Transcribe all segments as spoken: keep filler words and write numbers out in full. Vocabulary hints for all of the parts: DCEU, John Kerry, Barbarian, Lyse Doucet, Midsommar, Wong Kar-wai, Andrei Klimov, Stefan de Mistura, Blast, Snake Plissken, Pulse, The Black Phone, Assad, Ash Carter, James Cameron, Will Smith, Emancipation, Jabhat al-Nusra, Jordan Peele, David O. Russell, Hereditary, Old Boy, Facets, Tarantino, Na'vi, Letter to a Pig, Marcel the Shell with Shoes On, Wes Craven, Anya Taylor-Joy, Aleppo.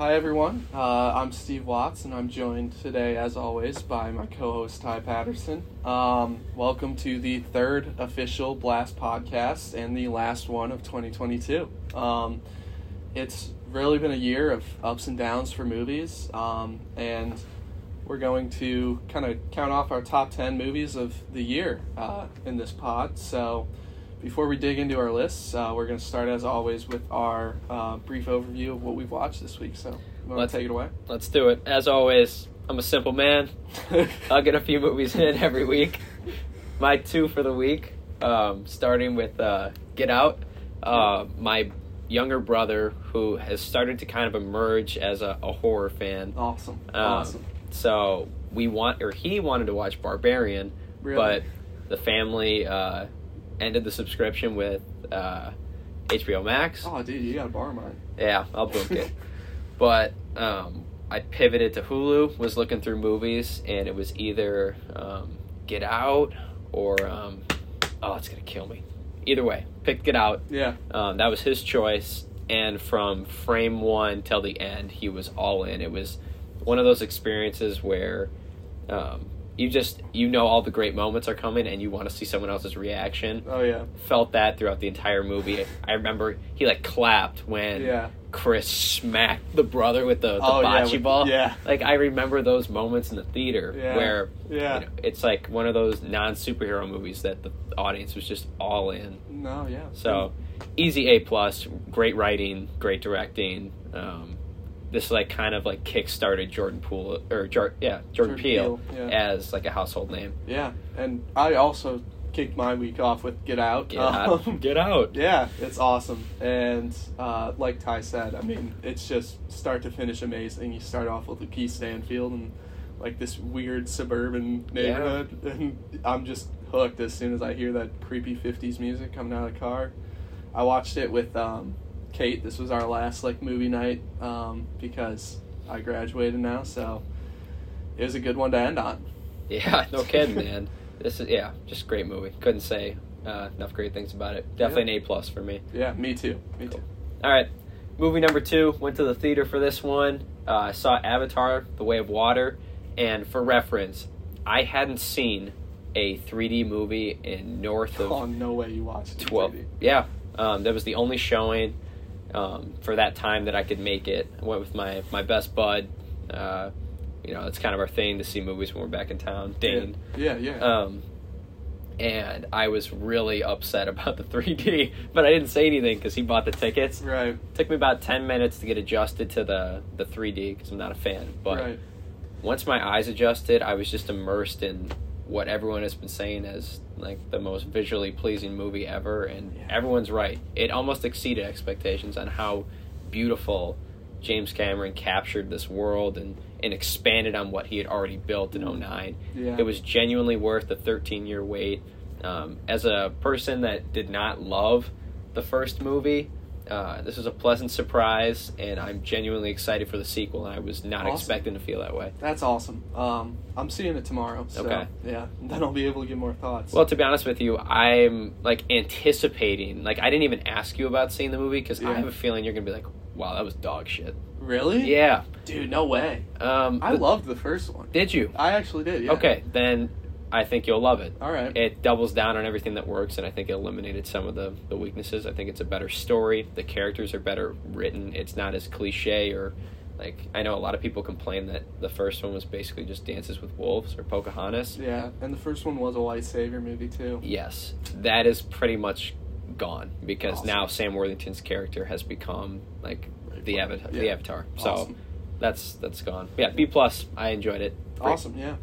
Hi everyone, uh, I'm Steve Watts and I'm joined today as always by my co-host Ty Patterson. Um, welcome to the third official Blast podcast and the last one of twenty twenty-two. Um, it's really been a year of ups and downs for movies, um, and we're going to kind of count off our top ten movies of the year uh, in this pod. So before we dig into our lists, uh, we're going to start, as always, with our uh, brief overview of what we've watched this week. So, you want to take it away? Let's do it. As always, I'm a simple man. I'll get a few movies in every week. My two for the week, um, starting with uh, Get Out. Uh, my younger brother, who has started to kind of emerge as a, a horror fan. Awesome. Um, awesome. So, we want, or he wanted to watch Barbarian, really? But the family... Uh, ended the subscription with uh, H B O Max. Oh, dude, you gotta borrow mine. Yeah, I'll book it. But um, I pivoted to Hulu, was looking through movies, and it was either um, Get Out or... Um, oh, it's gonna kill me. Either way, picked Get Out. Yeah. Um, that was his choice, and from frame one till the end, he was all in. It was one of those experiences where... Um, You just, you know all the great moments are coming and you want to see someone else's reaction. Oh, yeah. Felt that throughout the entire movie. I remember he, like, clapped when yeah. Chris smacked the brother with the, the oh, bocce yeah. ball. Yeah. Like, I remember those moments in the theater yeah. where yeah. You know, it's, like, one of those non-superhero movies that the audience was just all in. No, yeah. So, easy A plus, great writing, great directing. Um, this, like, kind of, like, kick-started Jordan Peele, or, Jor- yeah, Jordan, Jordan Peele, Peele yeah. as, like, a household name. Yeah, and I also kicked my week off with Get Out. Get Out. Um, Get Out. Yeah, it's awesome. And, uh, like Ty said, I mean, it's just start to finish amazing. You start off with the Key Stanfield and, like, this weird suburban neighborhood. Yeah. And I'm just hooked as soon as I hear that creepy fifties music coming out of the car. I watched it with, um... Kate. This was our last like movie night um because I graduated now, so it was a good one to end on. Yeah, no kidding, man. This is yeah just great movie. Couldn't say uh enough great things about it. Definitely yeah. an A plus for me. Yeah, me too. Me cool. too. All right, movie number two. Went to the theater for this one. uh I saw Avatar: The Way of Water, and for reference, I hadn't seen a three D movie in north of oh no way you watched it twelve. In three D. Yeah, um that was the only showing. Um, for that time that I could make it. I went with my, my best bud. Uh, you know, it's kind of our thing to see movies when we're back in town. Dane. Yeah, yeah. yeah. Um, and I was really upset about the three D, but I didn't say anything because he bought the tickets. Right. It took me about ten minutes to get adjusted to the, the three D because I'm not a fan. But right. once my eyes adjusted, I was just immersed in what everyone has been saying as like the most visually pleasing movie ever, and yeah. everyone's right. It almost exceeded expectations on how beautiful James Cameron captured this world and, and expanded on what he had already built in oh nine. Yeah. It was genuinely worth the thirteen year wait. Um, as a person that did not love the first movie, uh, this was a pleasant surprise, and I'm genuinely excited for the sequel, and I was not awesome. expecting to feel that way. That's awesome. Um, I'm seeing it tomorrow, so okay. yeah, then I'll be able to give more thoughts. Well, to be honest with you, I'm, like, anticipating, like, I didn't even ask you about seeing the movie, because yeah. I have a feeling you're going to be like, wow, that was dog shit. Really? Yeah. Dude, no way. Um, I the, loved the first one. Did you? I actually did, yeah. Okay, then... I think you'll love it. All right. It doubles down on everything that works, and I think it eliminated some of the, the weaknesses. I think it's a better story. The characters are better written. It's not as cliche or, like, I know a lot of people complain that the first one was basically just Dances with Wolves or Pocahontas. Yeah, and the first one was a white savior movie, too. Yes. That is pretty much gone, because awesome. now Sam Worthington's character has become, like, the, avata- yeah. the Avatar. Awesome. So that's that's gone. Yeah, B plus. I enjoyed it. Great. Awesome, yeah.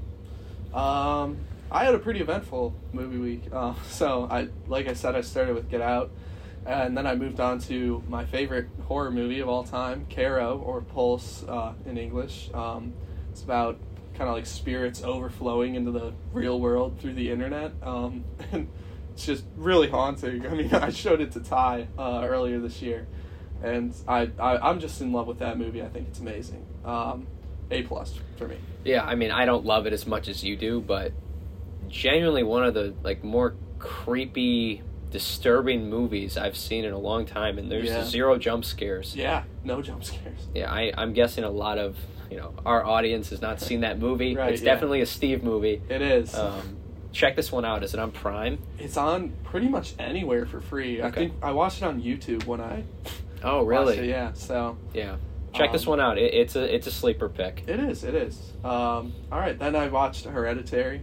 Um... I had a pretty eventful movie week, uh, so I, like I said, I started with Get Out, and then I moved on to my favorite horror movie of all time, Kairo, or Pulse uh, in English. Um, it's about kind of like spirits overflowing into the real world through the internet, um, and it's just really haunting. I mean, I showed it to Ty uh, earlier this year, and I, I, I'm just in love with that movie. I think it's amazing. Um, A plus for me. Yeah, I mean, I don't love it as much as you do, but... genuinely one of the like more creepy disturbing movies I've seen in a long time, and there's yeah. zero jump scares. Yeah, no jump scares. Yeah, I, I'm guessing a lot of, you know, our audience has not seen that movie. Right, it's yeah. definitely a Steve movie. It is. Um, check this one out. Is it on Prime? It's on pretty much anywhere for free. Okay. I think I watched it on YouTube when I. Oh really? It, yeah. So. Yeah. Check um, this one out. It, it's a it's a sleeper pick. It is. It is. Um, all right. Then I watched Hereditary.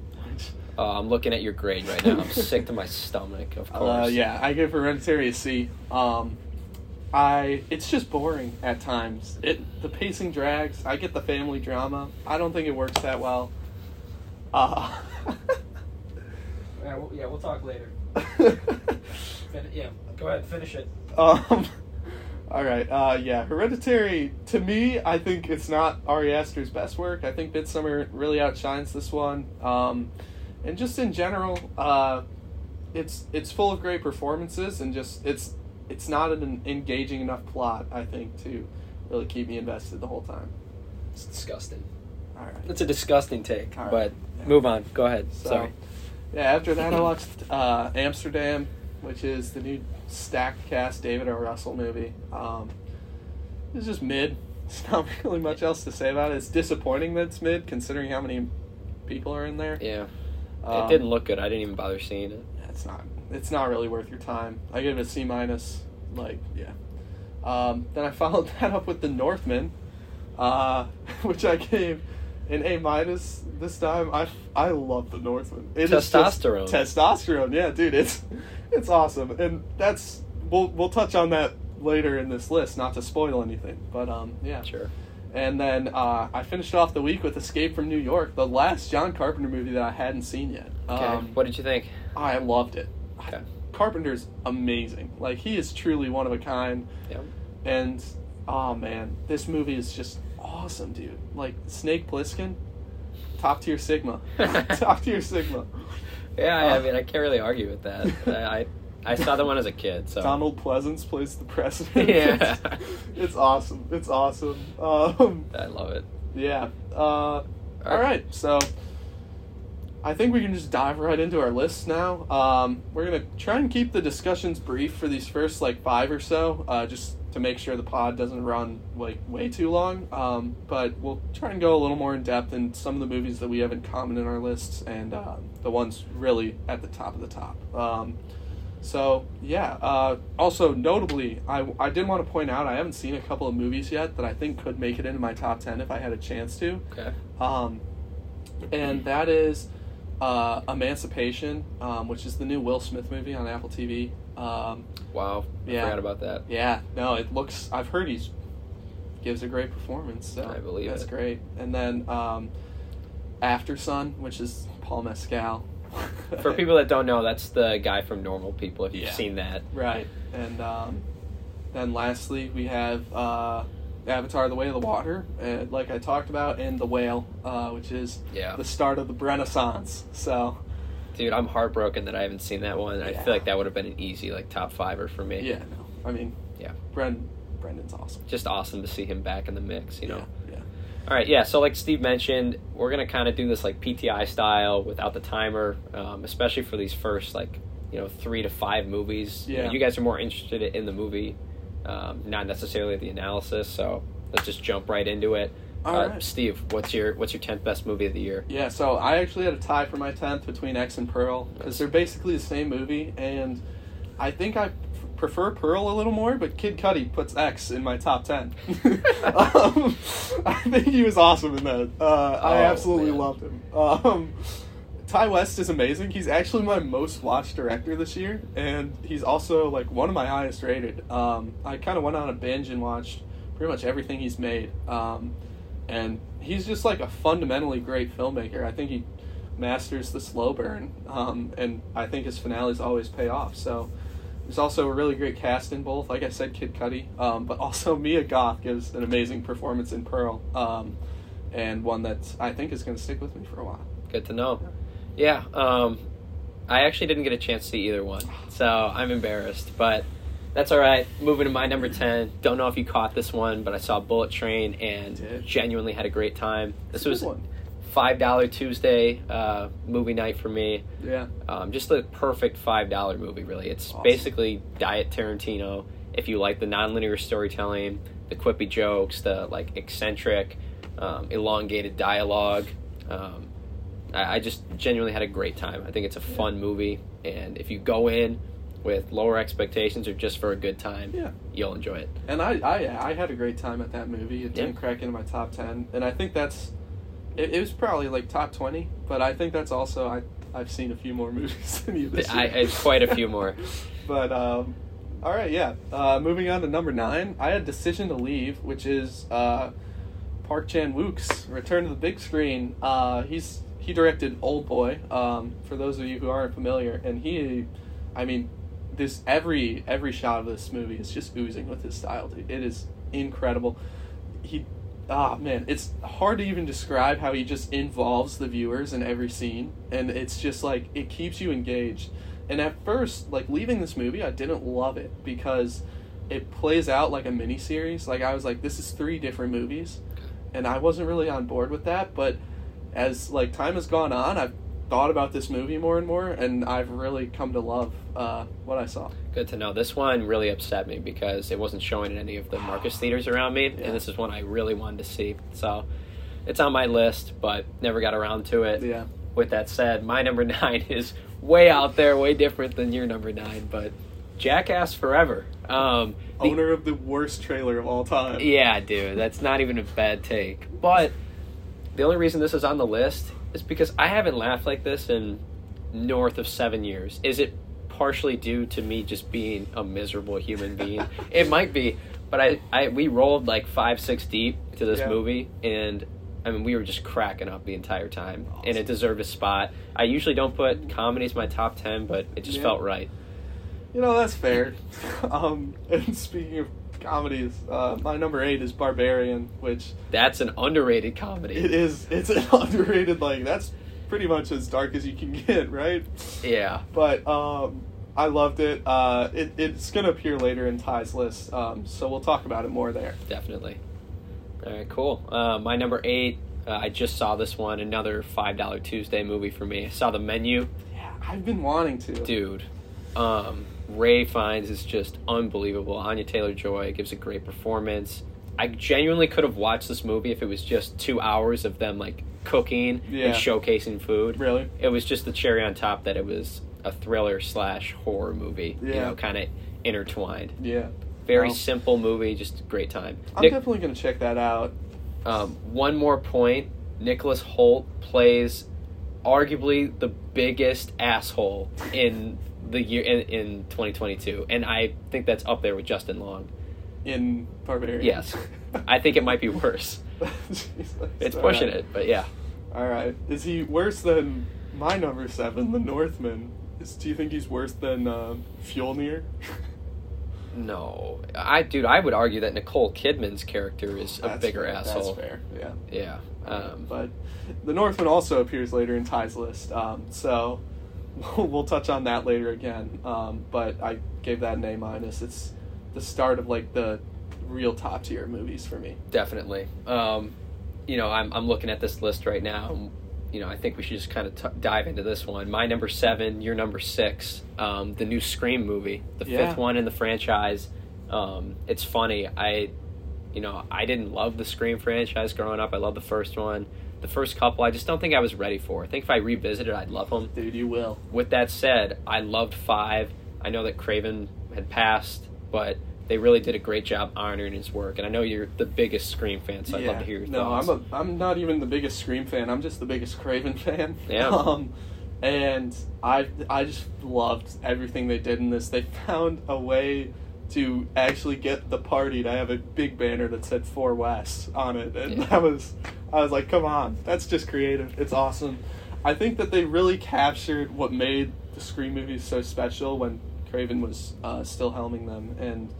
Oh, I'm looking at your grade right now. I'm sick to my stomach, of course. Uh, yeah, I give Hereditary a C. Um, I, it's just boring at times. It the pacing drags. I get the family drama. I don't think it works that well. Uh, yeah, we'll, yeah, we'll talk later. Fin- yeah, go ahead, finish it. Um, all right, uh, yeah, Hereditary, to me, I think it's not Ari Aster's best work. I think Midsommar really outshines this one. Um... And just in general, uh, it's it's full of great performances, and just it's it's not an engaging enough plot, I think, to really keep me invested the whole time. It's disgusting. All right. That's a disgusting take, right. but yeah. move on. Go ahead. So, Sorry. Yeah, after that I watched uh, Amsterdam, which is the new stacked cast David O. Russell movie. Um, it's just mid. There's not really much else to say about it. It's disappointing that it's mid, considering how many people are in there. Yeah. It didn't look good. I didn't even bother seeing it. It's not. It's not really worth your time. I give it a C minus. Like, yeah. Um, then I followed that up with The Northman, uh, which I gave an A minus this time. I, I love The Northman. It testosterone. Is just testosterone. Yeah, dude. It's it's awesome, and that's we'll we'll touch on that later in this list. Not to spoil anything, but um, yeah. Sure. And then uh, I finished off the week with Escape from New York, the last John Carpenter movie that I hadn't seen yet. Okay. Um, what did you think? I loved it. Okay. Carpenter's amazing. Like, he is truly one of a kind. Yep. And, oh, man, this movie is just awesome, dude. Like, Snake Plissken, top tier Sigma. top tier Sigma. Yeah, uh, I mean, I can't really argue with that. I... I I saw that one as a kid, so... Donald Pleasance plays the president. Yeah. It's, it's awesome. It's awesome. Um, I love it. Yeah. Uh, all right. all right, so... I think we can just dive right into our lists now. Um, we're going to try and keep the discussions brief for these first, like, five or so, uh, just to make sure the pod doesn't run, like, way too long. Um, but we'll try and go a little more in-depth in some of the movies that we have in common in our lists and uh, the ones really at the top of the top. Um... So, yeah, uh, also, notably, I, I did want to point out I haven't seen a couple of movies yet that I think could make it into my top ten if I had a chance to. Okay. Um, and that is uh, Emancipation, um, which is the new Will Smith movie on Apple T V. Um, wow, I yeah. forgot about that. Yeah, no, it looks, I've heard he gives a great performance, so I believe that's it. great. And then um, After Sun, which is Paul Mescal. For people that don't know, that's the guy from Normal People, if you've yeah. seen that. Right. And um, then lastly, we have uh, Avatar: The Way of the Water, uh, like I talked about, and The Whale, uh, which is yeah. the start of the Renaissance. So, dude, I'm heartbroken that I haven't seen that one. Yeah. I feel like that would have been an easy like top fiver for me. Yeah, no. I mean, yeah. Bren, Brendan's awesome. Just awesome to see him back in the mix, you know? Yeah. yeah. All right, yeah, so like Steve mentioned, we're going to kind of do this like P T I style without the timer, um, especially for these first like, you know, three to five movies. Yeah. You know, you guys are more interested in the movie, um, not necessarily the analysis, so let's just jump right into it. All uh, right. Steve, what's your what's your tenth best movie of the year? Yeah, so I actually had a tie for my tenth between X and Pearl because they're basically the same movie, and I think I... prefer Pearl a little more, but Kid Cudi puts X in my top ten. um, I think he was awesome in that. Uh, oh, I absolutely man. loved him. Um, Ty West is amazing. He's actually my most watched director this year, and he's also like one of my highest rated. Um, I kind of went on a binge and watched pretty much everything he's made, um, and he's just like a fundamentally great filmmaker. I think he masters the slow burn, um, and I think his finales always pay off, so... There's also a really great cast in both. Like I said, Kid Cudi. Um, but also Mia Goth gives an amazing performance in Pearl. Um, and one that I think is going to stick with me for a while. Good to know. Yeah. Um, I actually didn't get a chance to see either one. So I'm embarrassed. But that's all right. Moving to my number ten. Don't know if you caught this one, but I saw Bullet Train and genuinely had a great time. This was... One. five dollar Tuesday uh, movie night for me. Yeah. Um, just the perfect five dollar movie, really. It's awesome. Basically Diet Tarantino. If you like the nonlinear storytelling, the quippy jokes, the like eccentric, um, elongated dialogue, um, I, I just genuinely had a great time. I think it's a fun yeah. movie, and if you go in with lower expectations or just for a good time, yeah. you'll enjoy it. And I, I, I had a great time at that movie. It didn't yeah. crack into my top ten, and I think that's. It, it was probably like top twenty, but I think that's also I I've seen a few more movies than you this I, year. It's quite a few more, but. Um, All right, yeah. Uh, moving on to number nine, I had Decision to Leave, which is uh, Park Chan-wook's return to the big screen. Uh, he's he directed Old Boy. Um, for those of you who aren't familiar, and he, I mean, this every every shot of this movie is just oozing with his style. Dude. It is incredible. He, ah man, it's hard to even describe how he just involves the viewers in every scene, and it's just like it keeps you engaged. And at first, like, leaving this movie, I didn't love it because it plays out like a miniseries. Like, I was like, this is three different movies, and I wasn't really on board with that. But as, like, time has gone on, I've thought about this movie more and more, and I've really come to love uh, what I saw. Good to know. This one really upset me because it wasn't showing in any of the Marcus theaters around me, yeah. and this is one I really wanted to see. So it's on my list, but never got around to it. Yeah. With that said, my number nine is... way out there, way different than your number nine, but Jackass Forever. Um, the, Owner of the worst trailer of all time. Yeah, dude, that's not even a bad take. But the only reason this is on the list is because I haven't laughed like this in north of seven years. Is it partially due to me just being a miserable human being? It might be, but I, I we rolled like five, six deep to this yeah. movie, and... I mean, we were just cracking up the entire time, awesome. And it deserved a spot. I usually don't put comedies in my top ten, but it just yeah. felt right. You know, that's fair. um, and speaking of comedies, uh, my number eight is Barbarian, which... That's an underrated comedy. It is. It's an underrated, like, that's pretty much as dark as you can get, right? Yeah. But um, I loved it. Uh, it it's going to appear later in Ty's list, um, so we'll talk about it more there. Definitely. All right, cool. Uh, my number eight, uh, I just saw this one, another five dollar Tuesday movie for me. I saw The Menu. Yeah, I've been wanting to. Dude, um, Ray Fiennes is just unbelievable. Anya Taylor-Joy gives a great performance. I genuinely could have watched this movie if it was just two hours of them, like, cooking yeah. and showcasing food. Really? It was just the cherry on top that it was a thriller slash horror movie, yeah. you know, kind of intertwined. Yeah. Very wow. simple movie, just a great time. I'm Nick, definitely going to check that out. Um, one more point. Nicholas Hoult plays arguably the biggest asshole in the year in, in twenty twenty-two. And I think that's up there with Justin Long. In Barbarian? Yes. I think it might be worse. Jesus, it's pushing right. it, but yeah. All right. Is he worse than my number seven, The Northman? Is, do you think he's worse than uh, Fjolnir? No, I dude, I would argue that Nicole Kidman's character is a that's bigger fair. asshole. That's fair, yeah. Yeah. Um, but The Northman also appears later in Ty's list, um, so we'll, we'll touch on that later again. Um, but I gave that an A minus. It's the start of like the real top tier movies for me. Definitely. Um, you know, I'm I'm looking at this list right now. You know, I think we should just kind of t- dive into this one. My number seven, your number six, um, the new Scream movie, the yeah. fifth one in the franchise. Um, it's funny. I, you know, I didn't love the Scream franchise growing up. I loved the first one. The first couple, I just don't think I was ready for. I think if I revisited, I'd love them. Dude, you will. With that said, I loved five. I know that Craven had passed, but they really did a great job honoring his work, and I know you're the biggest Scream fan, so I'd yeah. love to hear your thoughts. No, I'm a, I'm not even the biggest Scream fan. I'm just the biggest Craven fan. Yeah. Um, and I I just loved everything they did in this. They found a way to actually get the party to have a big banner that said For Wes on it, and yeah. that was I was like, come on, that's just creative. It's awesome. I think that they really captured what made the Scream movies so special when Craven was uh, still helming them, and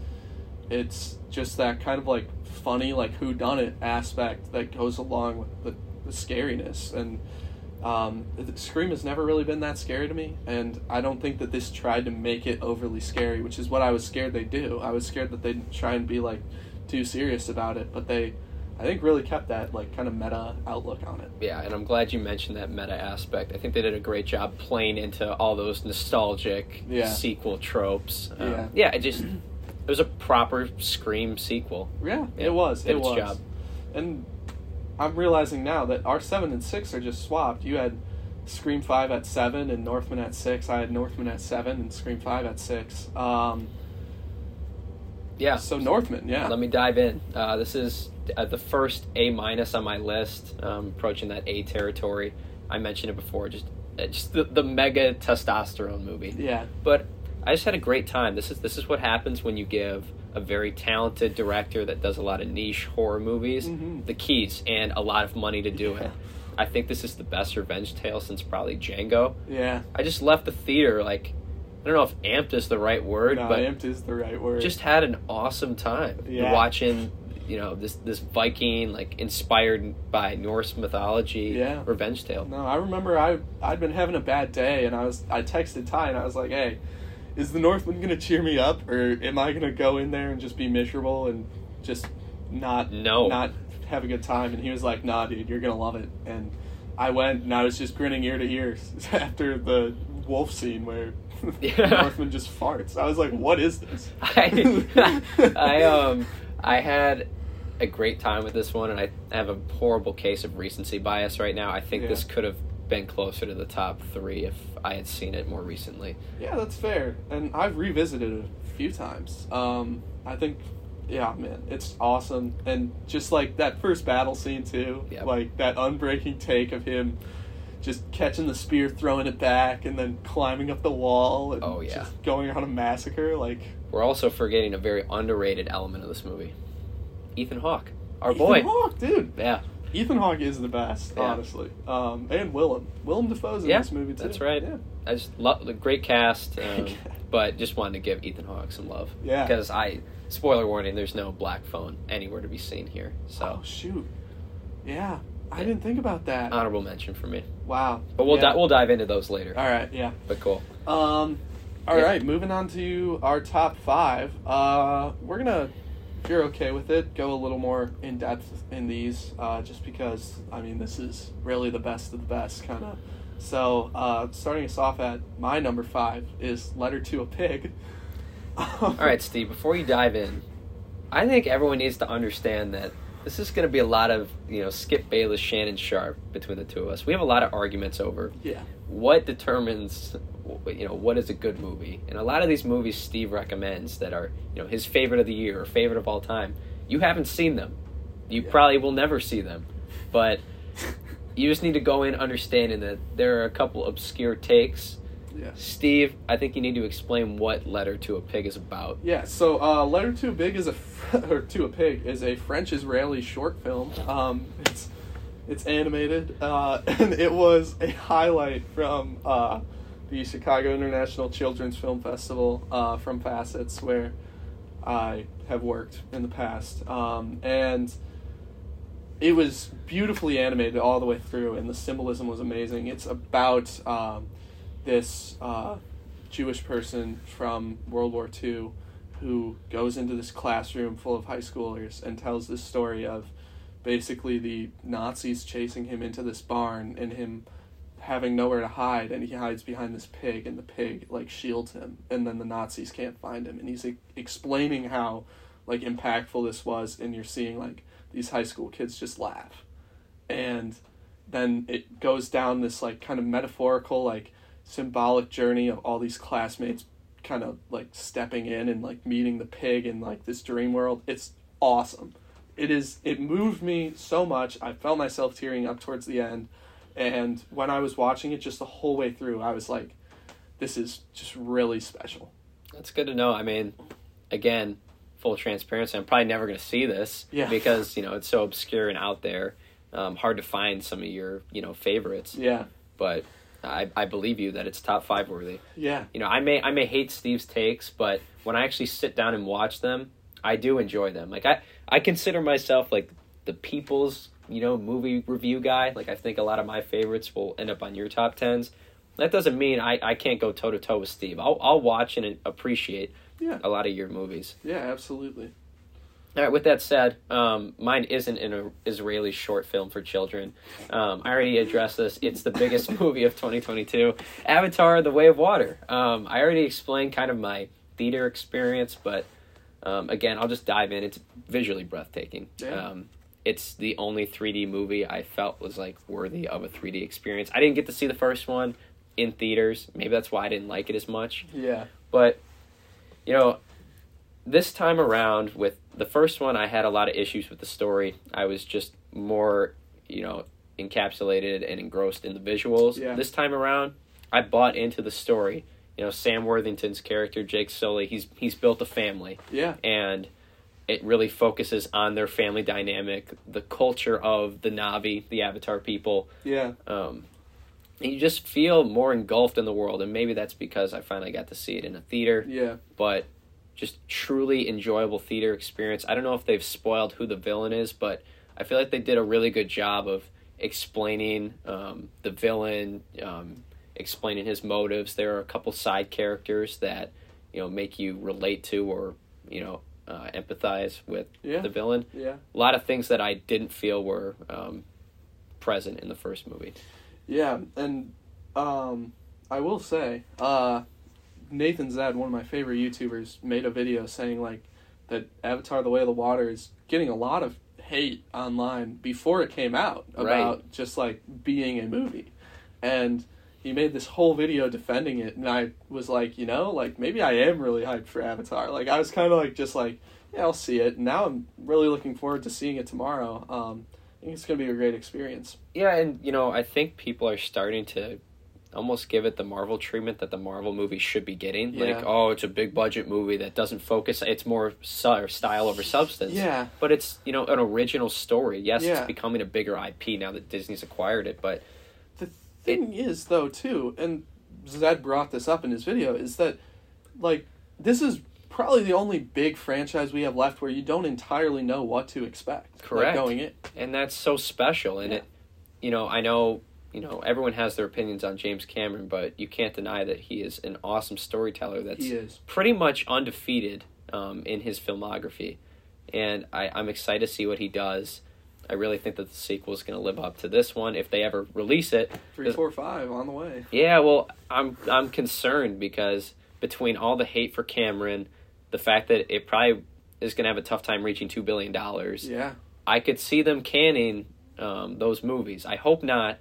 it's just that kind of like funny like whodunit aspect that goes along with the, the scariness, and um, Scream has never really been that scary to me, and I don't think that this tried to make it overly scary, which is what I was scared they do. I was scared that they'd try and be like too serious about it, but they I think really kept that like kind of meta outlook on it. Yeah, and I'm glad you mentioned that meta aspect. I think they did a great job playing into all those nostalgic yeah. sequel tropes. Um, yeah, yeah, it just it was a proper Scream sequel. Yeah, yeah it was. Did it its was. Job. And I'm realizing now that our seven and six are just swapped. You had Scream five at seven and Northman at six. I had Northman at seven and Scream five at six. Um, yeah. So Northman, yeah. Let me dive in. Uh, this is uh, the first A minus on my list, um, approaching that A territory. I mentioned it before, just just the, the mega testosterone movie. Yeah. But I just had a great time. This is this is what happens when you give a very talented director that does a lot of niche horror movies mm-hmm. the keys and a lot of money to do yeah. it. I think this is the best revenge tale since probably Django. Yeah. I just left the theater, like, I don't know if amped is the right word. No, but amped is the right word. Just had an awesome time yeah. watching, you know, this, this Viking, like, inspired by Norse mythology yeah. revenge tale. No, I remember I, I'd been having a bad day, and I was I texted Ty, and I was like, hey, is the Northman going to cheer me up, or am I going to go in there and just be miserable and just not... No. Not... have a good time. And he was like, nah dude, you're gonna love it. And I went, and I was just grinning ear to ear after the wolf scene where yeah. Northman just farts. I was like, what is this? I, I um I had a great time with this one, and I have a horrible case of recency bias right now. I think yeah. this could have been closer to the top three if I had seen it more recently. Yeah, that's fair. And I've revisited it a few times. um I think yeah, man, it's awesome. And just like that first battle scene too, yep. like that unbreaking take of him just catching the spear, throwing it back, and then climbing up the wall and oh, yeah. just going on a massacre. Like, we're also forgetting a very underrated element of this movie. Ethan Hawke, our Ethan boy. Ethan Hawke, dude. Yeah. Ethan Hawke is the best, yeah. honestly. Um, and Willem. Willem Dafoe's in yeah, this movie, too. That's right. Yeah. I just love the great cast, um, but just wanted to give Ethan Hawke some love. Yeah. Because I, spoiler warning, there's no Black Phone anywhere to be seen here. So. Oh, shoot. Yeah. I yeah. didn't think about that. Honorable mention for me. Wow. But we'll, yeah. di- we'll dive into those later. All right, yeah. But cool. Um, all yeah. right, moving on to our top five. Uh, we're going to... If you're okay with it, go a little more in depth in these, uh, just because, I mean, this is really the best of the best, kind of. So, uh, starting us off at my number five is Letter to a Pig. All right, Steve, before you dive in, I think everyone needs to understand that this is going to be a lot of, you know, Skip Bayless, Shannon Sharp between the two of us. We have a lot of arguments over yeah. what determines... you know, what is a good movie? And a lot of these movies Steve recommends that are, you know, his favorite of the year or favorite of all time, you haven't seen them. You yeah. probably will never see them. But you just need to go in understanding that there are a couple obscure takes. Yeah. Steve, I think you need to explain what Letter to a Pig is about. Yeah, so uh, Letter to a Pig is a, or to a Pig is a French-Israeli short film. Um, it's, it's animated, uh, and it was a highlight from... Uh, the Chicago International Children's Film Festival uh, from Facets, where I have worked in the past. Um, and it was beautifully animated all the way through, and the symbolism was amazing. It's about um, this uh, Jewish person from World War Two who goes into this classroom full of high schoolers and tells this story of basically the Nazis chasing him into this barn and him having nowhere to hide, and he hides behind this pig, and the pig like shields him, and then the Nazis can't find him. And he's like, explaining how like impactful this was, and you're seeing like these high school kids just laugh. And then it goes down this like kind of metaphorical, like symbolic journey of all these classmates kind of like stepping in and like meeting the pig in like this dream world. It's awesome. It is, it moved me so much. I felt myself tearing up towards the end. And when I was watching it just the whole way through, I was like, this is just really special. That's good to know. I mean, again, full transparency, I'm probably never going to see this yeah. because, you know, it's so obscure and out there. Um, hard to find some of your, you know, favorites. Yeah. But I, I believe you that it's top five worthy. Yeah. You know, I may I may hate Steve's takes, but when I actually sit down and watch them, I do enjoy them. Like, I, I consider myself, like, the people's, you know, movie review guy. Like, I think a lot of my favorites will end up on your top tens. That doesn't mean I, I can't go toe-to-toe with Steve. I'll I'll watch and appreciate yeah. a lot of your movies. Yeah, absolutely. All right, with that said, um, mine isn't an Israeli short film for children. Um, I already addressed this. It's the biggest movie of twenty twenty-two. Avatar: The Way of Water. Um, I already explained kind of my theater experience, but um, again, I'll just dive in. It's visually breathtaking. Um, it's the only three D movie I felt was like worthy of a three D experience. I didn't get to see the first one in theaters. Maybe that's why I didn't like it as much. Yeah. But, you know, this time around with the first one, I had a lot of issues with the story. I was just more, you know, encapsulated and engrossed in the visuals. Yeah. This time around, I bought into the story. You know, Sam Worthington's character, Jake Sully, he's he's built a family. Yeah. And it really focuses on their family dynamic, the culture of the Na'vi, the Avatar people. Yeah. Um, and you just feel more engulfed in the world, and maybe that's because I finally got to see it in a theater. Yeah. But just truly enjoyable theater experience. I don't know if they've spoiled who the villain is, but I feel like they did a really good job of explaining um, the villain, um, explaining his motives. There are a couple side characters that, you know, make you relate to or, you know, uh, empathize with yeah. the villain. Yeah. A lot of things that I didn't feel were um, present in the first movie. Yeah, and um, I will say... Uh... Nathan Zad, one of my favorite YouTubers, made a video saying, like, that Avatar: The Way of the Water is getting a lot of hate online before it came out about right. just, like, being a movie. And he made this whole video defending it, and I was like, you know, like, maybe I am really hyped for Avatar. Like, I was kind of, like, just like, yeah, I'll see it. And now I'm really looking forward to seeing it tomorrow. Um, I think it's going to be a great experience. Yeah, and, you know, I think people are starting to almost give it the Marvel treatment that the Marvel movie should be getting. Yeah. Like, oh, it's a big budget movie that doesn't focus. It's more su- style over substance. Yeah. But it's, you know, an original story. Yes, yeah. It's becoming a bigger I P now that Disney's acquired it, but... The thing it, is, though, too, and Zed brought this up in his video, is that, like, this is probably the only big franchise we have left where you don't entirely know what to expect. Correct. Like, going in. And that's so special. And, yeah. it, you know, I know... You know, everyone has their opinions on James Cameron, but you can't deny that he is an awesome storyteller that's pretty much undefeated um, in his filmography. And I, I'm excited to see what he does. I really think that the sequel is going to live up to this one if they ever release it. Three, four, five on the way. Yeah, well, I'm I'm concerned because between all the hate for Cameron, the fact that it probably is going to have a tough time reaching two billion dollars, yeah, I could see them canning um, those movies. I hope not.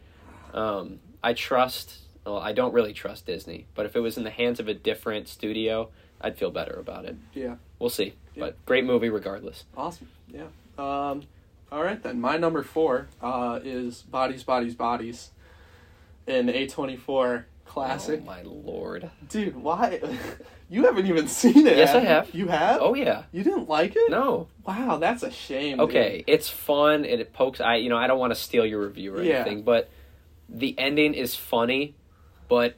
Um, I trust, well, I don't really trust Disney, but if it was in the hands of a different studio, I'd feel better about it. Yeah. We'll see, yeah. But great movie regardless. Awesome, yeah. Um, all right then, my number four uh, is Bodies, Bodies, Bodies, an A twenty-four classic. Oh my lord. Dude, why? You haven't even seen it. Yes, have I have. You have? Oh yeah. You didn't like it? No. Wow, that's a shame. Okay, dude. It's fun, and it pokes, I, you know, I don't want to steal your review or yeah. anything, but... The ending is funny, but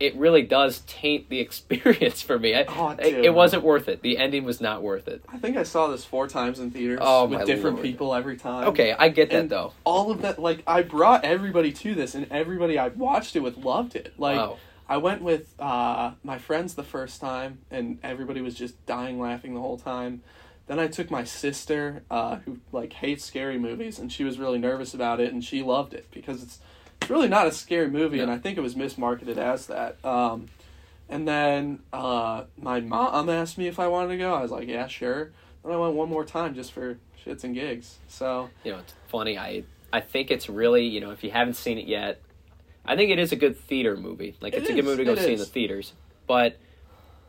it really does taint the experience for me. I, oh, it, it wasn't worth it. The ending was not worth it. I think I saw this four times in theaters oh, with different Lord. people every time. Okay, I get that, and though. All of that, like, I brought everybody to this, and everybody I watched it with loved it. Like, wow. I went with uh, my friends the first time, and everybody was just dying laughing the whole time. Then I took my sister, uh, who, like, hates scary movies, and she was really nervous about it, and she loved it because it's... It's really not a scary movie, and I think it was mismarketed as that. Um, and then uh, my mom asked me if I wanted to go. I was like, yeah, sure. Then I went one more time just for shits and gigs. So you know, it's funny. I I think it's really, you know, if you haven't seen it yet, I think it is a good theater movie. Like, it's a good movie to go see in the theaters. But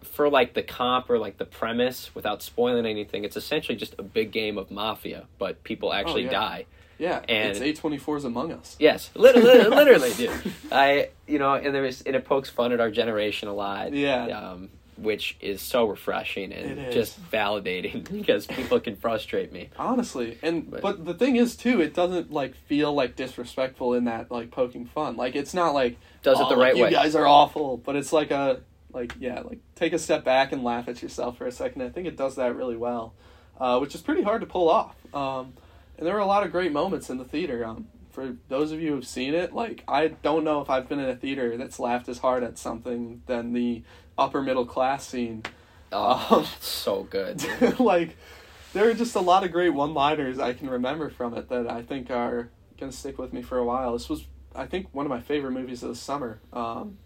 for, like, the comp or, like, the premise, without spoiling anything, it's essentially just a big game of Mafia, but people actually oh, yeah. die. Yeah, and it's A twenty-four's Among Us. Yes, literally, literally dude. I, you know, and there is, and it pokes fun at our generation a lot. Yeah. Um, which is so refreshing and just validating because people can frustrate me. Honestly, and but, but the thing is too, it doesn't like feel like disrespectful in that like poking fun. Like it's not like does oh, it the right like, way. You guys are awful, but it's like a like yeah like take a step back and laugh at yourself for a second. I think it does that really well, uh, which is pretty hard to pull off. Um. And there were a lot of great moments in the theater. Um, for those of you who've seen it, like, I don't know if I've been in a theater that's laughed as hard at something than the upper middle class scene. Oh, um, so good. Like, there are just a lot of great one-liners I can remember from it that I think are going to stick with me for a while. This was, I think, one of my favorite movies of the summer, um,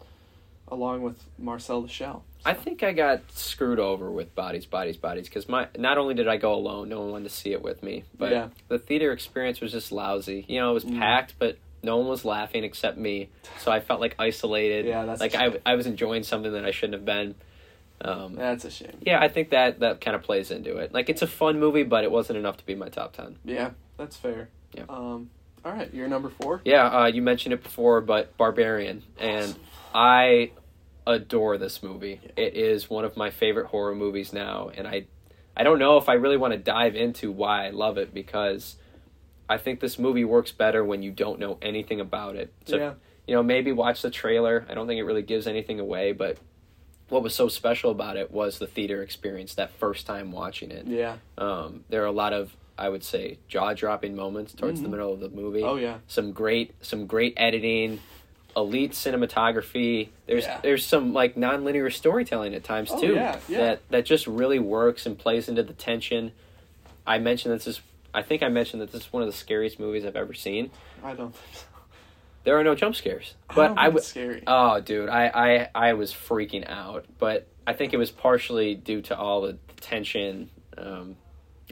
along with Marcel Lachelle. So. I think I got screwed over with Bodies, Bodies, Bodies, because my not only did I go alone, no one wanted to see it with me, but yeah. The theater experience was just lousy. You know, it was mm. packed, but no one was laughing except me, so I felt like isolated. Yeah, that's like I, I was enjoying something that I shouldn't have been. Um, that's a shame. Yeah, I think that, that kind of plays into it. Like, it's a fun movie, but it wasn't enough to be my top ten. Yeah, that's fair. Yeah. Um, all right, you're number four. Yeah, uh, you mentioned it before, but Barbarian, and I adore this movie. Yeah. It is one of my favorite horror movies now, and I, I don't know if I really want to dive into why I love it, because I think this movie works better when you don't know anything about it. So, yeah. You know, maybe watch the trailer. I don't think it really gives anything away, but what was so special about it was the theater experience, that first time watching it. Yeah. Um, there are a lot of, I would say, jaw-dropping moments towards mm-hmm. the middle of the movie. Oh, yeah. Some great some great editing, elite cinematography. There's yeah. there's some, like, non-linear storytelling at times, oh, too, yeah, yeah. That, that just really works and plays into the tension. I mentioned this is, I think I mentioned that this is one of the scariest movies I've ever seen. I don't think so. There are no jump scares, but I was scary. Oh, dude, I, I, I was freaking out, but I think it was partially due to all the tension. Um,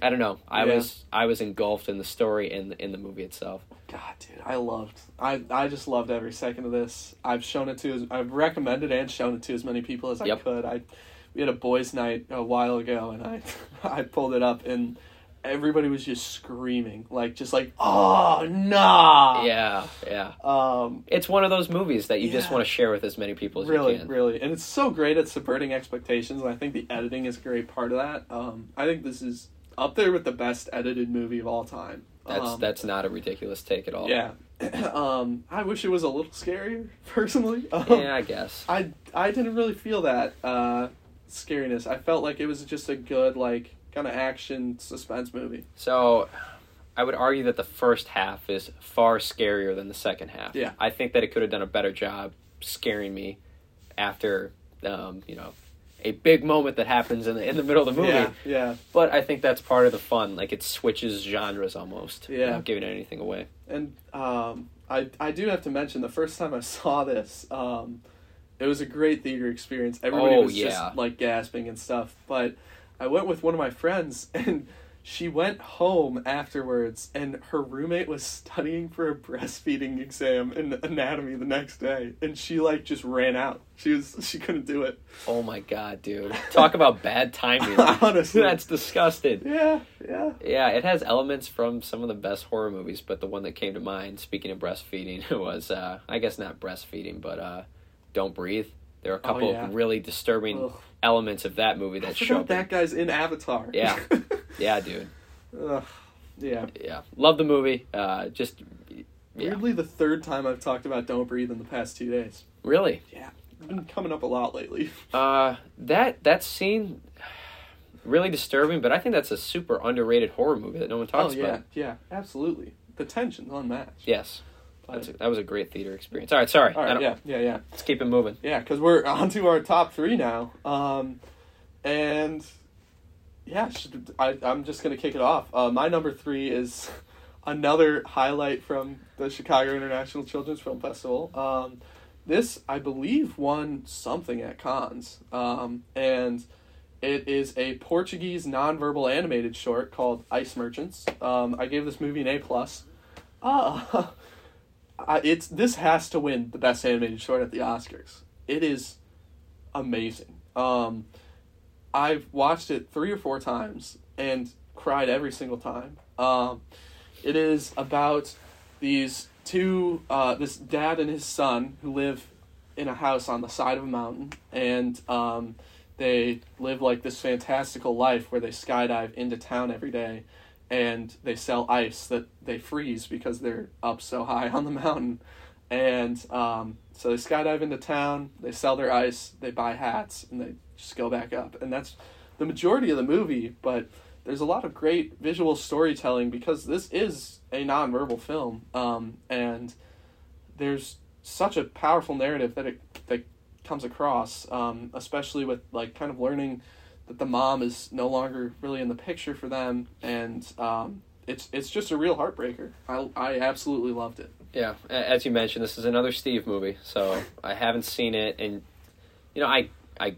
I don't know. I yeah. was I was engulfed in the story and in the movie itself. God, dude, I loved. I I just loved every second of this. I've shown it to. I've recommended and shown it to as many people as yep. I could. I we had a boys' night a while ago, and I I pulled it up and. Everybody was just screaming, like, just like, oh, nah. Yeah, yeah. Um, it's one of those movies that you yeah, just want to share with as many people as really, you can. Really, really. And it's so great at subverting expectations, and I think the editing is a great part of that. Um, I think this is up there with the best edited movie of all time. That's um, that's not a ridiculous take at all. Yeah. um, I wish it was a little scarier, personally. Um, yeah, I guess. I, I didn't really feel that uh, scariness. I felt like it was just a good, like, kind of action suspense movie. So I would argue that the first half is far scarier than the second half. Yeah. I think that it could have done a better job scaring me after um, you know, a big moment that happens in the in the middle of the movie. Yeah. Yeah. But I think that's part of the fun. Like, it switches genres almost. Yeah. Without giving anything away. And um I I do have to mention the first time I saw this, um it was a great theater experience. Everybody oh, was yeah. just like gasping and stuff. But I went with one of my friends, and she went home afterwards, and her roommate was studying for a breastfeeding exam in anatomy the next day, and she, like, just ran out. She was she couldn't do it. Oh, my God, dude. Talk about bad timing. Honestly. That's disgusting. Yeah, yeah. Yeah, it has elements from some of the best horror movies, but the one that came to mind, speaking of breastfeeding, was, uh, I guess not breastfeeding, but uh, Don't Breathe. There are a couple oh, yeah. of really disturbing Ugh. elements of that movie that show up. That guy's in Avatar. Yeah. Yeah, dude. Ugh. Yeah. Yeah. Love the movie. Uh, just, yeah. Weirdly, the third time I've talked about Don't Breathe in the past two days. Really? Yeah. It's been coming up a lot lately. Uh, that, that scene, really disturbing, but I think that's a super underrated horror movie that no one talks oh, yeah. about. Yeah, absolutely. The tension's unmatched. Yes. That's a, that was a great theater experience. All right, sorry. All right, yeah, yeah, yeah. Let's keep it moving. Yeah, because we're on to our top three now. Um, and, yeah, should, I, I'm just going to kick it off. Uh, my number three is another highlight from the Chicago International Children's Film Festival. Um, this, I believe, won something at Cannes. Um, and it is a Portuguese nonverbal animated short called Ice Merchants. Um, I gave this movie an A plus. Ah. I, it's this has to win the best animated short at the Oscars. It is amazing. Um, I've watched it three or four times and cried every single time. Um, it is about these two, uh, this dad and his son who live in a house on the side of a mountain, and um, they live like this fantastical life where they skydive into town every day. And they sell ice that they freeze because they're up so high on the mountain. And um, so they skydive into town, they sell their ice, they buy hats, and they just go back up. And that's the majority of the movie, but there's a lot of great visual storytelling because this is a nonverbal film. Um, and there's such a powerful narrative that it that comes across, um, especially with, like, kind of learning that the mom is no longer really in the picture for them, and um, it's it's just a real heartbreaker. I, I absolutely loved it. Yeah, as you mentioned, this is another Steve movie, so I haven't seen it, and you know, I I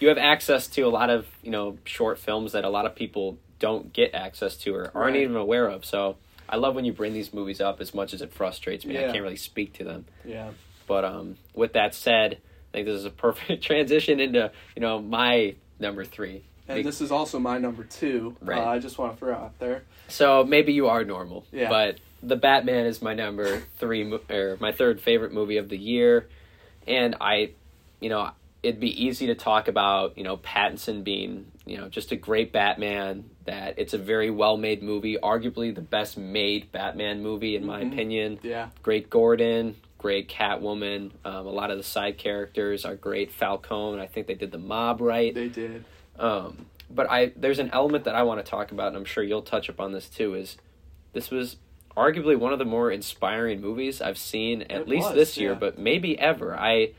you have access to a lot of, you know, short films that a lot of people don't get access to or aren't right. even aware of. So I love when you bring these movies up, as much as it frustrates me. Yeah. I can't really speak to them. Yeah. But um, with that said, I think this is a perfect transition into, you know, my number three. And Be- this is also my number two. Right. Uh, I just want to throw out there. So maybe you are normal. Yeah. But The Batman is my number three, mo- or my third favorite movie of the year. And I, you know, it'd be easy to talk about, you know, Pattinson being, you know, just a great Batman, that it's a very well-made movie, arguably the best made Batman movie in my mm-hmm. opinion. Yeah. Great Gordon, great Catwoman. Um, a lot of the side characters are great. Falcone, I think they did the mob right. They did. Um, but I there's an element that I want to talk about, and I'm sure you'll touch upon this too, is this was arguably one of the more inspiring movies I've seen, at it least was, this yeah. year, but maybe ever. I,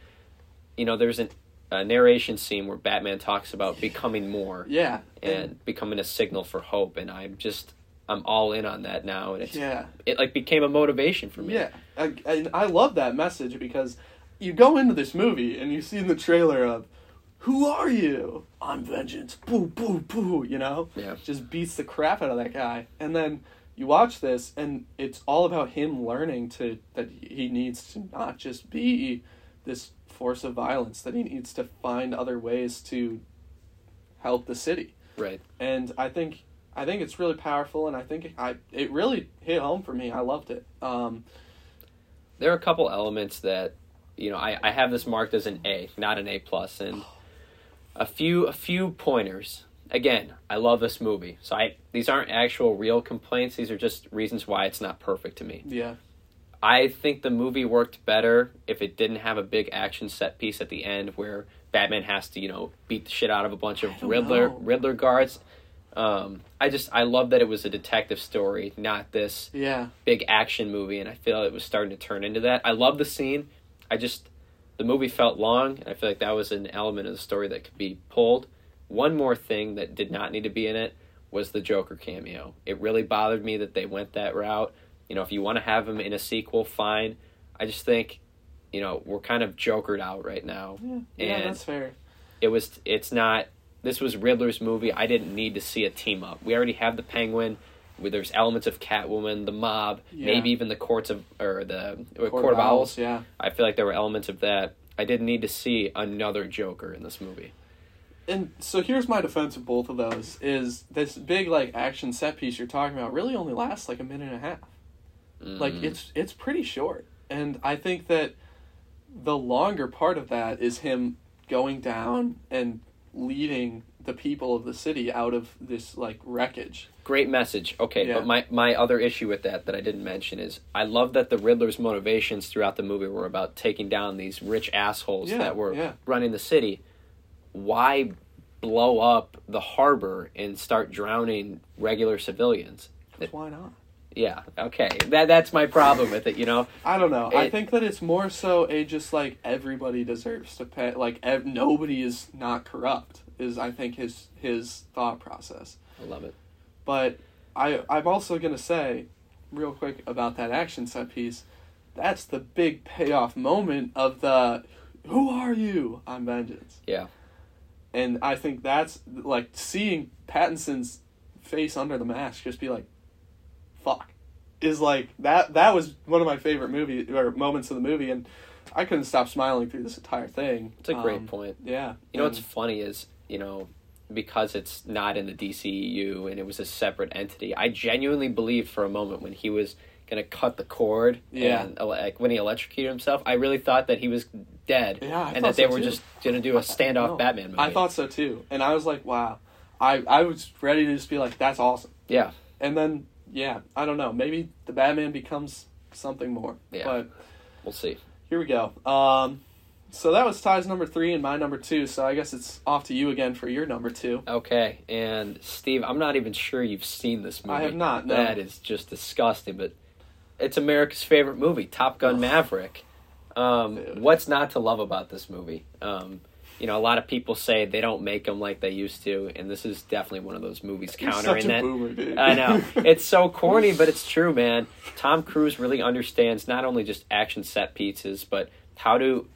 you know, there's an a narration scene where Batman talks about becoming more yeah and, and becoming a signal for hope, and I'm just I'm all in on that now, and it's yeah it like became a motivation for me. Yeah, I, I, I love that message, because you go into this movie and you see in the trailer of, who are you? I'm vengeance, boo boo boo, you know. Yeah, just beats the crap out of that guy, and then you watch this and it's all about him learning to that he needs to not just be this force of violence, that he needs to find other ways to help the city. Right. And I think I think it's really powerful, and I think I it really hit home for me. I loved it. Um, there are a couple elements that, you know, I, I have this marked as an A, not an A plus, and a few a few pointers. Again, I love this movie. So I these aren't actual real complaints, these are just reasons why it's not perfect to me. Yeah. I think the movie worked better if it didn't have a big action set piece at the end where Batman has to, you know, beat the shit out of a bunch of Riddler know. Riddler guards. Um, I just, I love that it was a detective story, not this yeah. big action movie, and I feel it was starting to turn into that. I love the scene. I just, the movie felt long, and I feel like that was an element of the story that could be pulled. One more thing that did not need to be in it was the Joker cameo. It really bothered me that they went that route. You know, if you want to have him in a sequel, fine. I just think, you know, we're kind of jokered out right now. Yeah, yeah, and that's fair. It was, it's not, this was Riddler's movie. I didn't need to see a team up. We already have the Penguin. Where there's elements of Catwoman, the mob, yeah. maybe even the courts of, or the Court, Court of Owls. Owls. Yeah. I feel like there were elements of that. I didn't need to see another Joker in this movie. And so here's my defense of both of those, is this big, like, action set piece you're talking about really only lasts, like, a minute and a half. Like, it's it's pretty short. And I think that the longer part of that is him going down and leading the people of the city out of this, like, wreckage. Great message. Okay, yeah. But my, my other issue with that that I didn't mention is I love that the Riddler's motivations throughout the movie were about taking down these rich assholes yeah, that were yeah. running the city. Why blow up the harbor and start drowning regular civilians? Because why not? Yeah, okay. That that's my problem with it, you know? I don't know. It, I think that it's more so a just, like, everybody deserves to pay. Like, ev- nobody is not corrupt, is, I think, his his thought process. I love it. But I, I'm also going to say, real quick, about that action set piece, that's the big payoff moment of the, who are you? I'm vengeance. Yeah. And I think that's, like, seeing Pattinson's face under the mask just be like, fuck, is like that that was one of my favorite movie or moments of the movie, and I couldn't stop smiling through this entire thing. It's a great um, point. Yeah, you know, and what's funny is, you know, because it's not in the D C E U and it was a separate entity, I genuinely believed for a moment when he was gonna cut the cord yeah. and like when he electrocuted himself, I really thought that he was dead yeah, and that they so were too. Just gonna do a standoff Batman movie. I thought so too, and I was like, wow, I I was ready to just be like, that's awesome. Yeah, and then. Yeah, I don't know. Maybe the Batman becomes something more. Yeah, but we'll see. Here we go. Um, so that was Ty's number three and my number two, so I guess it's off to you again for your number two. Okay, and Steve, I'm not even sure you've seen this movie. I have not, no. That is just disgusting, but it's America's favorite movie, Top Gun Maverick. Um, what's not to love about this movie? Um, you know, a lot of people say they don't make them like they used to, and this is definitely one of those movies countering that. Boomer, dude. I know. It's so corny, but it's true, man. Tom Cruise really understands not only just action set pieces, but how to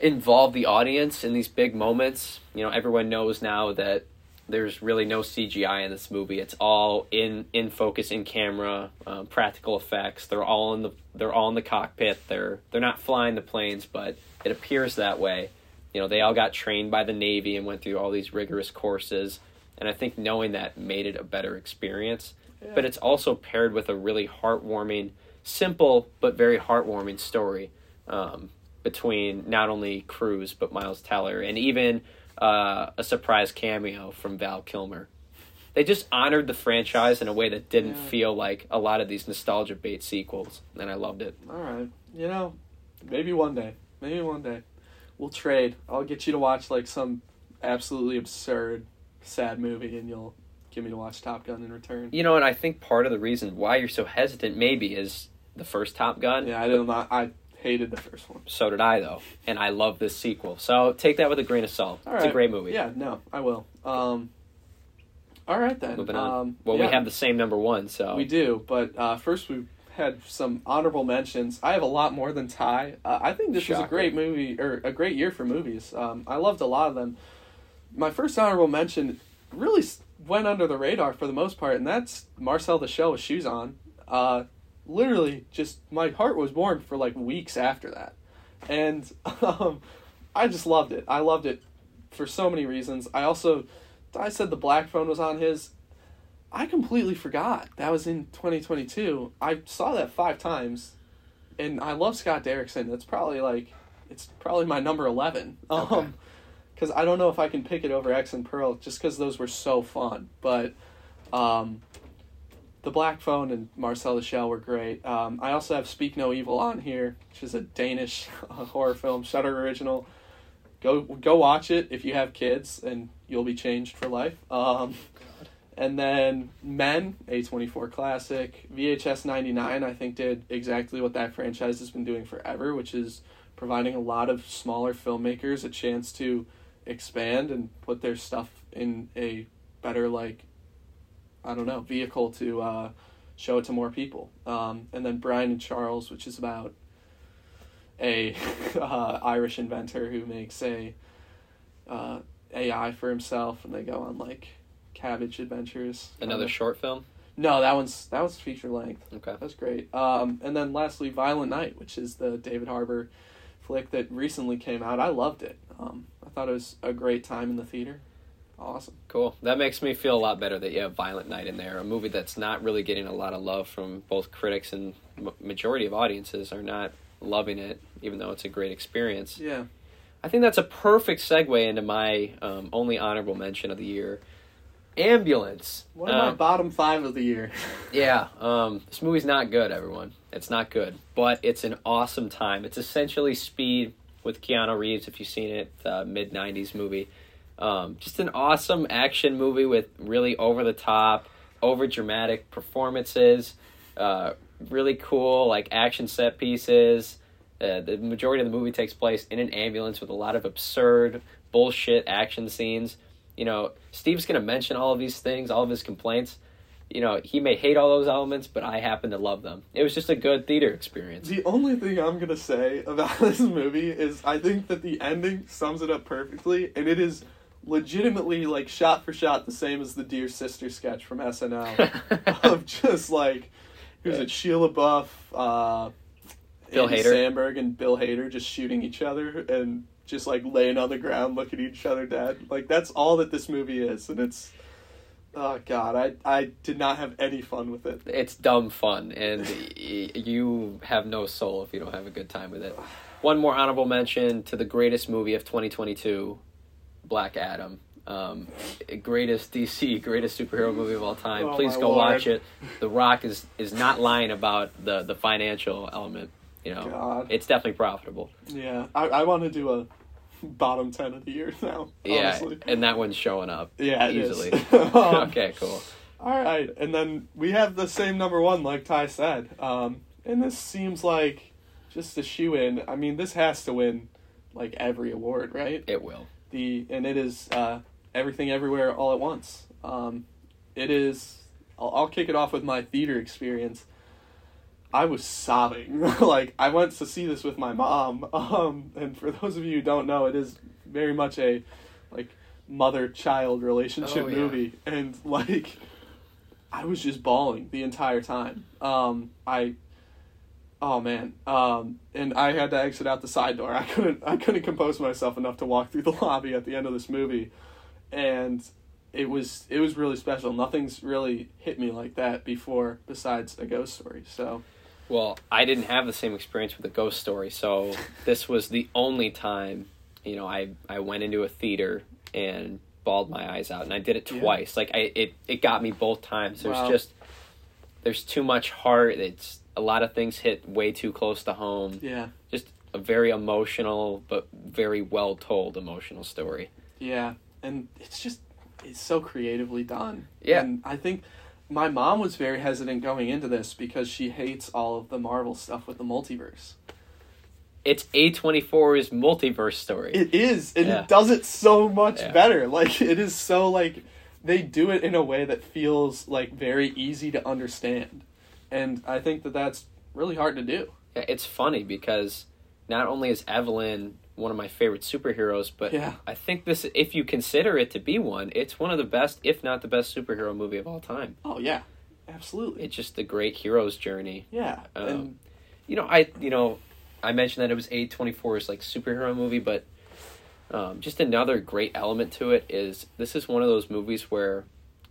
involve the audience in these big moments. You know, everyone knows now that there's really no C G I in this movie. It's all in, in focus, in camera, um, practical effects. They're all in the they're all in the cockpit. They're they're not flying the planes, but it appears that way. You know, they all got trained by the Navy and went through all these rigorous courses. And I think knowing that made it a better experience. Yeah. But it's also paired with a really heartwarming, simple but very heartwarming story um, between not only Cruise but Miles Teller, and even uh, a surprise cameo from Val Kilmer. They just honored the franchise in a way that didn't yeah. feel like a lot of these nostalgia-bait sequels. And I loved it. All right. You know, maybe one day. Maybe one day. We'll trade. I'll get you to watch, like, some absolutely absurd, sad movie, and you'll get me to watch Top Gun in return. You know, and I think part of the reason why you're so hesitant, maybe, is the first Top Gun. Yeah, I did not. I hated the first one. So did I, though. And I love this sequel. So take that with a grain of salt. All right. It's a great movie. Yeah, no, I will. Um, all right, then. Moving on. Um, well, yeah. We have the same number one, so. We do, but uh, first we had some honorable mentions. I have a lot more than Ty. Uh, I think this Shocker. was a great movie, or a great year for movies. Um, I loved a lot of them. My first honorable mention really went under the radar for the most part, and that's Marcel the Shell with Shoes On. Uh, literally, just my heart was warmed for like weeks after that. And um, I just loved it. I loved it for so many reasons. I also, I said The Black Phone was on his. I completely forgot that was in twenty twenty-two. I saw that five times, and I love Scott Derrickson. That's probably like, it's probably my number eleven. Um, okay. Because I don't know if I can pick it over X and Pearl, just because those were so fun. But, um, The Black Phone and Marcel the Shell were great. Um, I also have Speak No Evil on here, which is a Danish horror film, Shudder original. Go go watch it if you have kids, and you'll be changed for life. Um. And then Men, A twenty-four classic. V H S ninety-nine, I think, did exactly what that franchise has been doing forever, which is providing a lot of smaller filmmakers a chance to expand and put their stuff in a better, like, I don't know, vehicle to uh, show it to more people. Um, and then Brian and Charles, which is about a uh, Irish inventor who makes a uh, A I for himself, and they go on, like, Cabbage Adventures. Another of. short film? No, that one's that one's feature length. Okay. That's great. Um, and then lastly, Violent Night, which is the David Harbour flick that recently came out. I loved it. Um, I thought it was a great time in the theater. Awesome. Cool. That makes me feel a lot better that you have Violent Night in there, a movie that's not really getting a lot of love from both critics and m- majority of audiences are not loving it, even though it's a great experience. Yeah. I think that's a perfect segue into my um, only honorable mention of the year. Ambulance. One of um, my bottom five of the year. yeah. Um, this movie's not good, everyone. It's not good. But it's an awesome time. It's essentially Speed with Keanu Reeves, if you've seen it, uh, mid nineties movie. Um, just an awesome action movie with really over-the-top, over-dramatic performances, uh, really cool like action set pieces. Uh, the majority of the movie takes place in an ambulance with a lot of absurd, bullshit action scenes. You know, Steve's going to mention all of these things, all of his complaints. You know, he may hate all those elements, but I happen to love them. It was just a good theater experience. The only thing I'm going to say about this movie is I think that the ending sums it up perfectly, and it is legitimately, like, shot for shot the same as the Dear Sister sketch from S N L. Of just, like, who's it, Sheila Buff, uh, Bill Andy Hader. Sandberg, and Bill Hader just shooting each other, and just like laying on the ground, looking at each other dead. Like, that's all that this movie is, and it's, oh god, I I did not have any fun with it. It's dumb fun, and y- you have no soul if you don't have a good time with it. One more honorable mention to the greatest movie of twenty twenty-two, Black Adam. Um, greatest D C, greatest superhero movie of all time. Oh, please go Lord. watch it. The Rock is, is not lying about the, the financial element. You know, god. It's definitely profitable. Yeah, I, I want to do a bottom ten of the year now, yeah, honestly. And that one's showing up, yeah, easily. um, okay, cool. All right, and then we have the same number one, like Ty said, um and this seems like just a shoe in. I mean, this has to win like every award, right? It will. The and it is uh, Everything Everywhere All at Once. Um, it is. I'll, I'll kick it off with my theater experience. I was sobbing. Like, I went to see this with my mom. Um, and for those of you who don't know, it is very much a like mother-child relationship oh, yeah. movie, and like I was just bawling the entire time. Um, I. Oh man, um, and I had to exit out the side door. I couldn't. I couldn't compose myself enough to walk through the lobby at the end of this movie, and it was it was really special. Nothing's really hit me like that before, besides A Ghost Story. So, well, I didn't have the same experience with A Ghost Story, so this was the only time, you know, I I went into a theater and bawled my eyes out, and I did it twice. Yeah. Like I, it it got me both times. There's wow. just there's too much heart. It's a lot of things hit way too close to home. Yeah. Just a very emotional, but very well-told emotional story. Yeah. And it's just, it's so creatively done. Yeah. And I think my mom was very hesitant going into this because she hates all of the Marvel stuff with the multiverse. It's A twenty-four's multiverse story. It is. And yeah. it does it so much yeah. better. Like, it is so, like, they do it in a way that feels, like, very easy to understand. And I think that that's really hard to do. Yeah, it's funny because not only is Evelyn one of my favorite superheroes, but yeah. I think this, if you consider it to be one, it's one of the best, if not the best superhero movie of all time. Oh, yeah. Absolutely. It's just the great hero's journey. Yeah. Um, and... You know, I you know, I mentioned that it was A twenty-four's like superhero movie, but um, just another great element to it is this is one of those movies where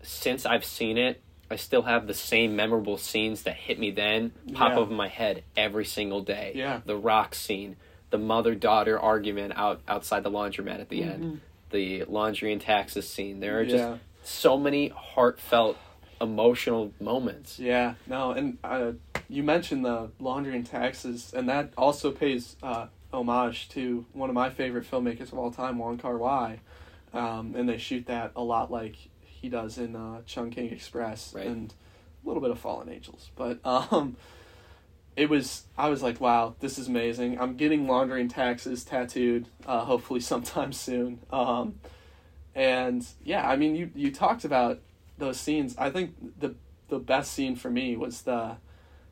since I've seen it, I still have the same memorable scenes that hit me then pop yeah. up in my head every single day. Yeah. The rock scene, the mother-daughter argument out outside the laundromat at the mm-hmm. end, the laundry and taxes scene. There are yeah. just so many heartfelt, emotional moments. Yeah, no, and uh, you mentioned the laundry and taxes, and that also pays uh, homage to one of my favorite filmmakers of all time, Wong Kar-wai, um, and they shoot that a lot like he does in uh, Chungking Express right. and a little bit of Fallen Angels. But um, it was, I was like, wow, this is amazing. I'm getting laundry and taxes tattooed, uh, hopefully sometime soon. Um, and yeah, I mean, you, you talked about those scenes. I think the, the best scene for me was the,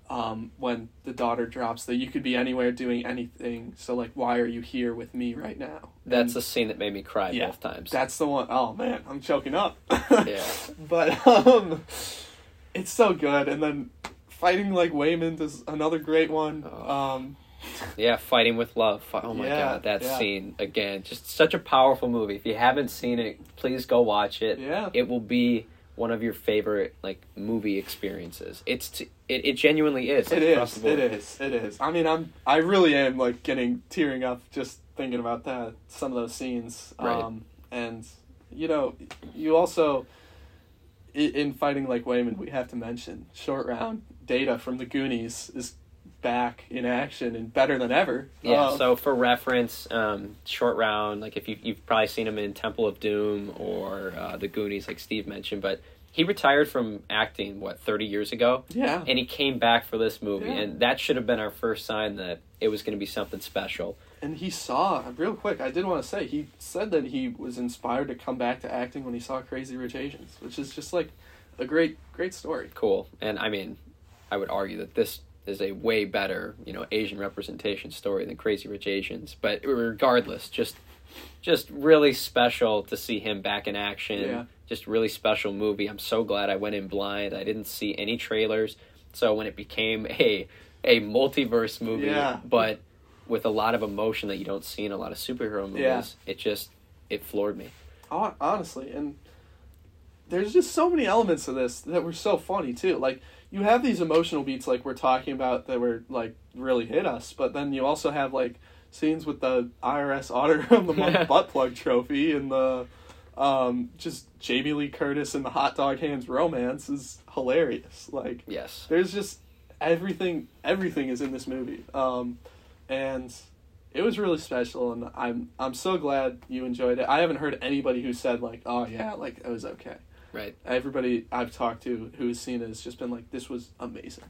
um, when the daughter drops that you could be anywhere doing anything. So like, why are you here with me right now? That's the scene that made me cry yeah, both times. That's the one. Oh man, I'm choking up. yeah. But, um, it's so good. And then Fighting Like Waymond is another great one. Oh. Um, yeah. Fighting with Love. Oh my yeah, God. That yeah. scene again, just such a powerful movie. If you haven't seen it, please go watch it. Yeah. It will be one of your favorite like movie experiences. It's t- it it genuinely is. It is. It is. It is. I mean, I'm I really am like getting tearing up just thinking about that some of those scenes. Right. Um and you know, you also in, in Fighting Like Waymond, we have to mention Short Round. Data from the Goonies is back in action and better than ever. Yeah. Um, so for reference, um, Short Round, like if you you've probably seen him in Temple of Doom or uh, the Goonies, like Steve mentioned, but he retired from acting what thirty years ago. Yeah. And he came back for this movie, yeah. and that should have been our first sign that it was going to be something special. And he saw real quick. I did want to say he said that he was inspired to come back to acting when he saw Crazy Rich Asians, which is just like a great great story. Cool, and I mean, I would argue that this is a way better, you know, Asian representation story than Crazy Rich Asians. But regardless, just just really special to see him back in action. Yeah. Just really special movie. I'm so glad I went in blind. I didn't see any trailers. So when it became a a multiverse movie, yeah. but with a lot of emotion that you don't see in a lot of superhero movies, yeah. it just, it floored me. Honestly, and there's just so many elements of this that were so funny too. Like, you have these emotional beats like we're talking about that were like really hit us, but then you also have like scenes with the I R S auditor on the month butt plug trophy and the um, just Jamie Lee Curtis and the hot dog hands romance is hilarious. Like, yes, there's just everything. Everything is in this movie, um, and it was really special. And I'm I'm so glad you enjoyed it. I haven't heard anybody who said like, oh yeah, like it was okay. Right. Everybody I've talked to who has seen it has just been like, this was amazing.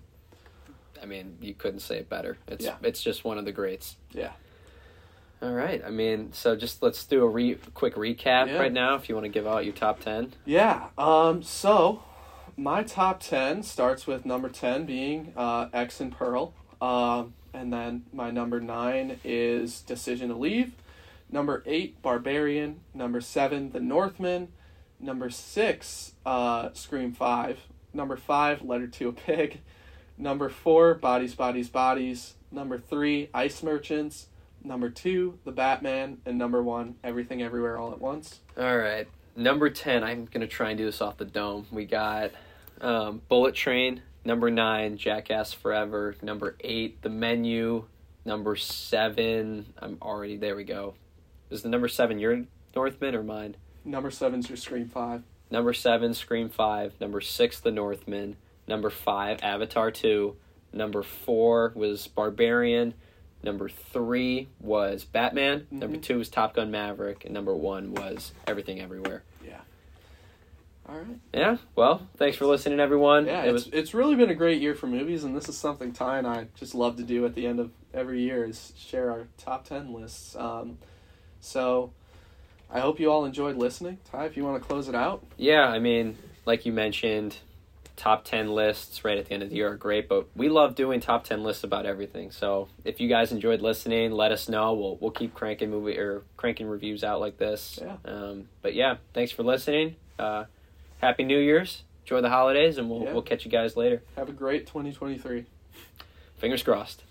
I mean, you couldn't say it better. It's yeah. it's just one of the greats. Yeah. All right. I mean, so just let's do a re- quick recap yeah. right now if you want to give out your top ten. Yeah. Um. So my top ten starts with number ten being uh, X and Pearl. Um, and then my number nine is Decision to Leave. Number eight, Barbarian. Number seven, The Northman. Number six, uh, Scream five. Number five, Letter to a Pig. Number four, Bodies, Bodies, Bodies. Number three, Ice Merchants. Number two, The Batman. And number one, Everything Everywhere All at Once. All right. Number ten, I'm going to try and do this off the dome. We got um, Bullet Train. Number nine, Jackass Forever. Number eight, The Menu. Number seven, I'm already, there we go. Is the number seven your Northman or mine? Number seven's your Scream five. Number seven, Scream five. Number six, The Northman. Number five, Avatar two. Number four was Barbarian. Number three was Batman. Mm-hmm. Number two was Top Gun Maverick. And number one was Everything Everywhere. Yeah. All right. Yeah. Well, thanks for listening, everyone. Yeah, it it's, was... it's really been a great year for movies, and this is something Ty and I just love to do at the end of every year is share our top ten lists. Um, so... I hope you all enjoyed listening. Ty, if you want to close it out. Yeah, I mean, like you mentioned, top ten lists right at the end of the year are great, but we love doing top ten lists about everything. So if you guys enjoyed listening, let us know. We'll we'll keep cranking movie or cranking reviews out like this. Yeah. Um, but yeah, thanks for listening. Uh, Happy New Year's. Enjoy the holidays, and we'll yeah. we'll catch you guys later. Have a great twenty twenty-three. Fingers crossed.